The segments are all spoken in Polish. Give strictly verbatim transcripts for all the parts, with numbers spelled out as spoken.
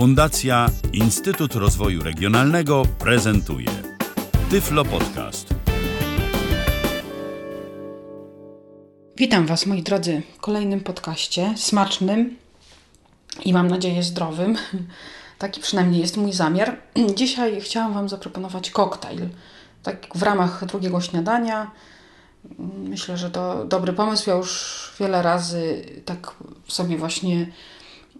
Fundacja Instytut Rozwoju Regionalnego prezentuje Tyflo Podcast. Witam Was, moi drodzy, w kolejnym podcaście smacznym i mam nadzieję zdrowym. Taki przynajmniej jest mój zamiar. Dzisiaj chciałam Wam zaproponować koktajl. Tak w ramach drugiego śniadania. Myślę, że to dobry pomysł. Ja już wiele razy tak sobie właśnie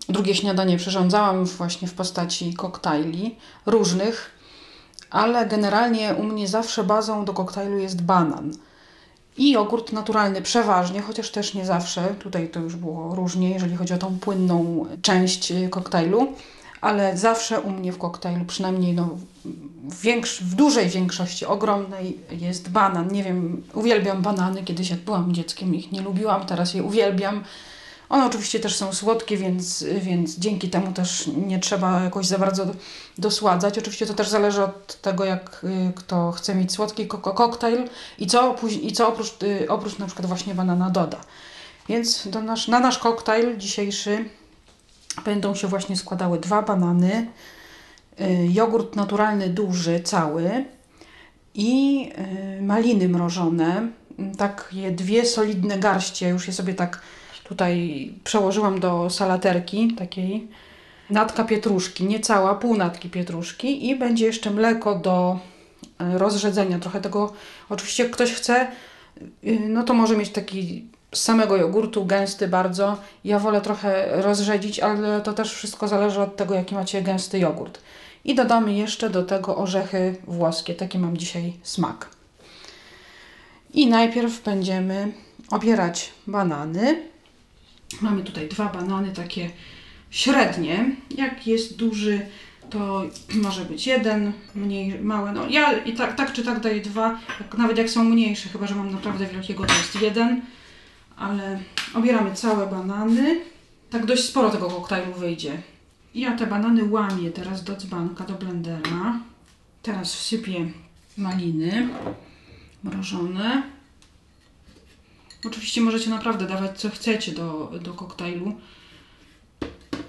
drugie śniadanie przyrządzałam właśnie w postaci koktajli różnych, ale generalnie u mnie zawsze bazą do koktajlu jest banan i jogurt naturalny przeważnie, chociaż też nie zawsze. Tutaj to już było różnie, jeżeli chodzi o tą płynną część koktajlu, ale zawsze u mnie w koktajlu, przynajmniej no, w, większ- w dużej większości, ogromnej, jest banan. Nie wiem, uwielbiam banany. Kiedyś, jak byłam dzieckiem, ich nie lubiłam, teraz je uwielbiam. One oczywiście też są słodkie, więc, więc dzięki temu też nie trzeba jakoś za bardzo dosładzać. Oczywiście to też zależy od tego, jak kto chce mieć słodki koktajl i co, i co oprócz, oprócz na przykład właśnie banana doda. Więc do nasz, na nasz koktajl dzisiejszy będą się właśnie składały dwa banany, jogurt naturalny duży, cały i maliny mrożone. Takie dwie solidne garści, ja już je sobie tak tutaj przełożyłam do salaterki takiej, natka pietruszki, nie cała, pół natki pietruszki i będzie jeszcze mleko do rozrzedzenia. Trochę tego, oczywiście jak ktoś chce, no to może mieć taki z samego jogurtu, gęsty bardzo. Ja wolę trochę rozrzedzić, ale to też wszystko zależy od tego, jaki macie gęsty jogurt. I dodamy jeszcze do tego orzechy włoskie, taki mam dzisiaj smak. I najpierw będziemy obierać banany. Mamy tutaj dwa banany takie średnie. Jak jest duży, to może być jeden, mniej, mały. No ja i tak, tak czy tak daję dwa, nawet jak są mniejsze, chyba że mam naprawdę wielkiego, to jest jeden. Ale obieramy całe banany. Tak dość sporo tego koktajlu wyjdzie. Ja te banany łamię teraz do dzbanka, do blendera. Teraz wsypię maliny mrożone. Oczywiście możecie naprawdę dawać co chcecie do, do koktajlu.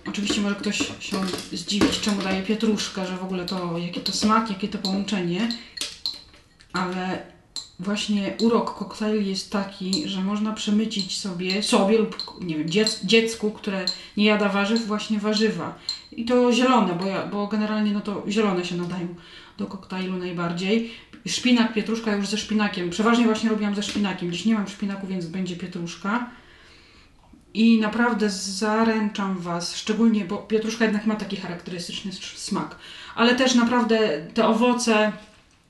Oczywiście może ktoś się zdziwić, czemu daje pietruszkę, że w ogóle to, jaki to smak, jakie to połączenie. Ale właśnie urok koktajli jest taki, że można przemycić sobie, sobie lub nie wiem, dziec, dziecku, które nie jada warzyw, właśnie warzywa. I to zielone, bo, ja, bo generalnie no to zielone się nadają do koktajlu najbardziej. Szpinak, pietruszka już ze szpinakiem. Przeważnie właśnie robiłam ze szpinakiem. Dziś nie mam szpinaku, więc będzie pietruszka. I naprawdę zaręczam Was, szczególnie, bo pietruszka jednak ma taki charakterystyczny smak. Ale też naprawdę te owoce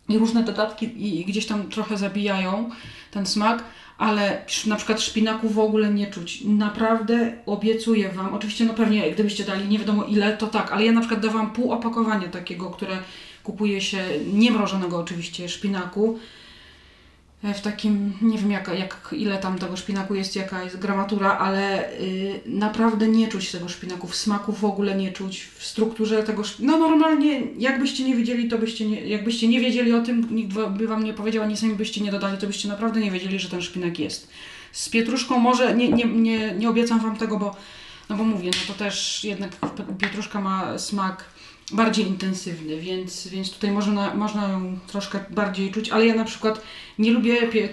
i różne dodatki i gdzieś tam trochę zabijają ten smak, ale na przykład szpinaku w ogóle nie czuć. Naprawdę obiecuję Wam, oczywiście no pewnie gdybyście dali nie wiadomo ile, to tak, ale ja na przykład dawałam pół opakowania takiego, które kupuje się, nie mrożonego oczywiście, szpinaku. W takim, nie wiem jak, jak, ile tam tego szpinaku jest, jaka jest gramatura, ale yy, naprawdę nie czuć tego szpinaku, w smaku w ogóle nie czuć, w strukturze tego szpinaku. No normalnie, jakbyście nie wiedzieli, to byście nie, jakbyście nie wiedzieli o tym, nikt by Wam nie powiedział, ani sami byście nie dodali, to byście naprawdę nie wiedzieli, że ten szpinak jest. Z pietruszką może, nie, nie, nie, nie obiecam Wam tego, bo, no bo mówię, no to też jednak pietruszka ma smak bardziej intensywny, więc, więc tutaj można, można ją troszkę bardziej czuć, ale ja na przykład nie lubię pie,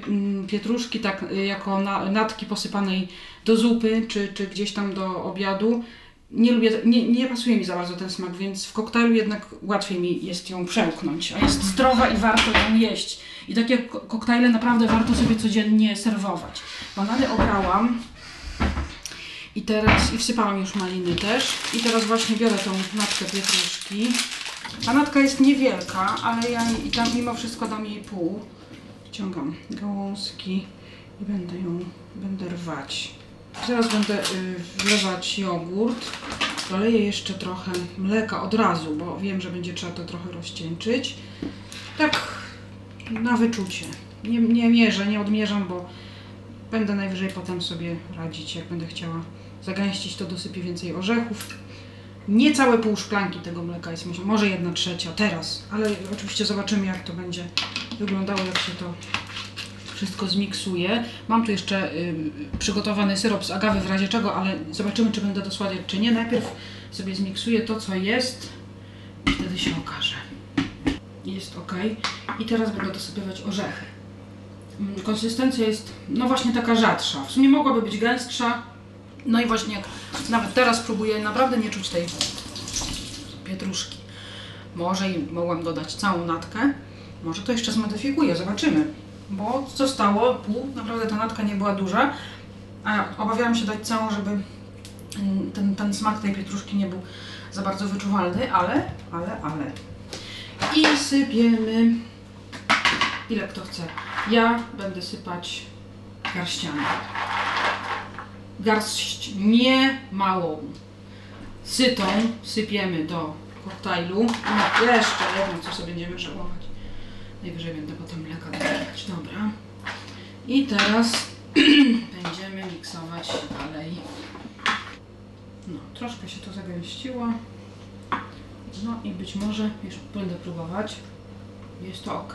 pietruszki tak jako na, natki posypanej do zupy, czy, czy gdzieś tam do obiadu. Nie lubię, nie, nie pasuje mi za bardzo ten smak, więc w koktajlu jednak łatwiej mi jest ją przełknąć, a jest zdrowa i warto ją jeść. I takie koktajle naprawdę warto sobie codziennie serwować. Banany obrałam. I teraz i wsypałam już maliny też. I teraz właśnie biorę tą natkę pietruszki. Ta natka jest niewielka, ale ja i tam mimo wszystko dam jej pół. Wciągam gałązki i będę ją będę rwać. Teraz będę wlewać jogurt. Doleję jeszcze trochę mleka od razu, bo wiem, że będzie trzeba to trochę rozcieńczyć. Tak na wyczucie. Nie, nie mierzę, nie odmierzam, bo będę najwyżej potem sobie radzić, jak będę chciała zagęścić, to dosypię więcej orzechów. Nie całe pół szklanki tego mleka jest, może jedna trzecia teraz, ale oczywiście zobaczymy, jak to będzie wyglądało, jak się to wszystko zmiksuję. Mam tu jeszcze y, przygotowany syrop z agawy w razie czego, ale zobaczymy, czy będę dosładzać, czy nie. Najpierw sobie zmiksuję to, co jest i wtedy się okaże. Jest ok. I teraz będę dosypywać orzechy. Konsystencja jest, no właśnie, taka rzadsza. W sumie mogłaby być gęstsza. No i właśnie, jak nawet teraz próbuję, naprawdę nie czuć tej pietruszki. Może i mogłam dodać całą natkę. Może to jeszcze zmodyfikuję, zobaczymy. Bo zostało pół, naprawdę ta natka nie była duża. A obawiałam się dać całą, żeby ten, ten smak tej pietruszki nie był za bardzo wyczuwalny, ale, ale, ale. I sypiemy, ile kto chce. Ja będę sypać garściami. Garść nie małą. Sytą sypiemy do koktajlu. No, jeszcze jedno, co sobie będziemy żałować. Najwyżej będę potem mleka dodawać. Dobra. I teraz będziemy miksować dalej. No, troszkę się to zagęściło. No i być może już będę próbować. Jest to ok.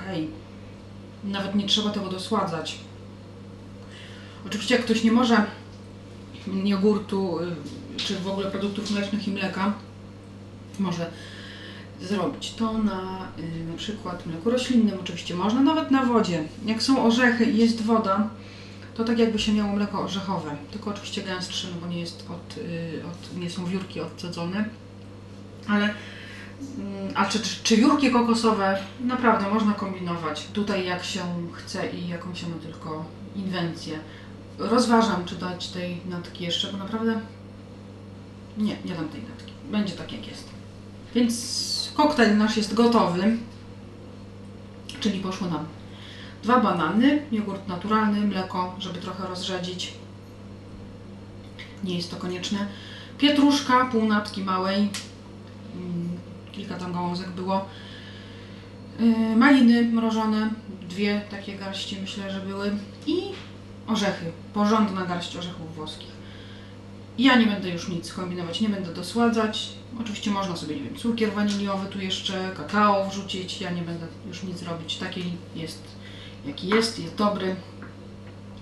Nawet nie trzeba tego dosładzać. Oczywiście jak ktoś nie może jogurtu, czy w ogóle produktów mlecznych i mleka, może zrobić to na, na przykład mleku roślinnym, oczywiście można, nawet na wodzie. Jak są orzechy i jest woda, to tak jakby się miało mleko orzechowe, tylko oczywiście gęstsze, no bo nie, jest od, od, nie są wiórki odcedzone. Ale, a czy, czy wiórki kokosowe, naprawdę można kombinować tutaj jak się chce i jaką się ma tylko inwencję. Rozważam, czy dać tej natki jeszcze, bo naprawdę nie, nie dam tej natki. Będzie tak, jak jest. Więc koktajl nasz jest gotowy, czyli poszło nam dwa banany, jogurt naturalny, mleko, żeby trochę rozrzedzić. Nie jest to konieczne. Pietruszka, pół natki małej, kilka tam gałązek było. Maliny mrożone, dwie takie garści myślę, że były. I orzechy, porządna garść orzechów włoskich. Ja nie będę już nic kombinować, nie będę dosładzać. Oczywiście można sobie, nie wiem, cukier waniliowy tu jeszcze, kakao wrzucić. Ja nie będę już nic robić. Taki jest, jaki jest, jest dobry.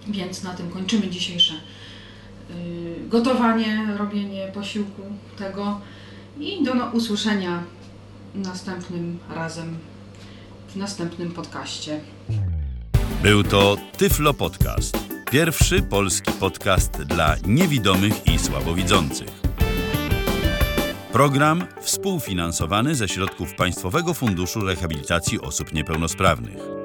Więc na tym kończymy dzisiejsze yy, gotowanie, robienie posiłku tego. I do usłyszenia następnym razem w następnym podcaście. Był to Tyflo Podcast. Pierwszy polski podcast dla niewidomych i słabowidzących. Program współfinansowany ze środków Państwowego Funduszu Rehabilitacji Osób Niepełnosprawnych.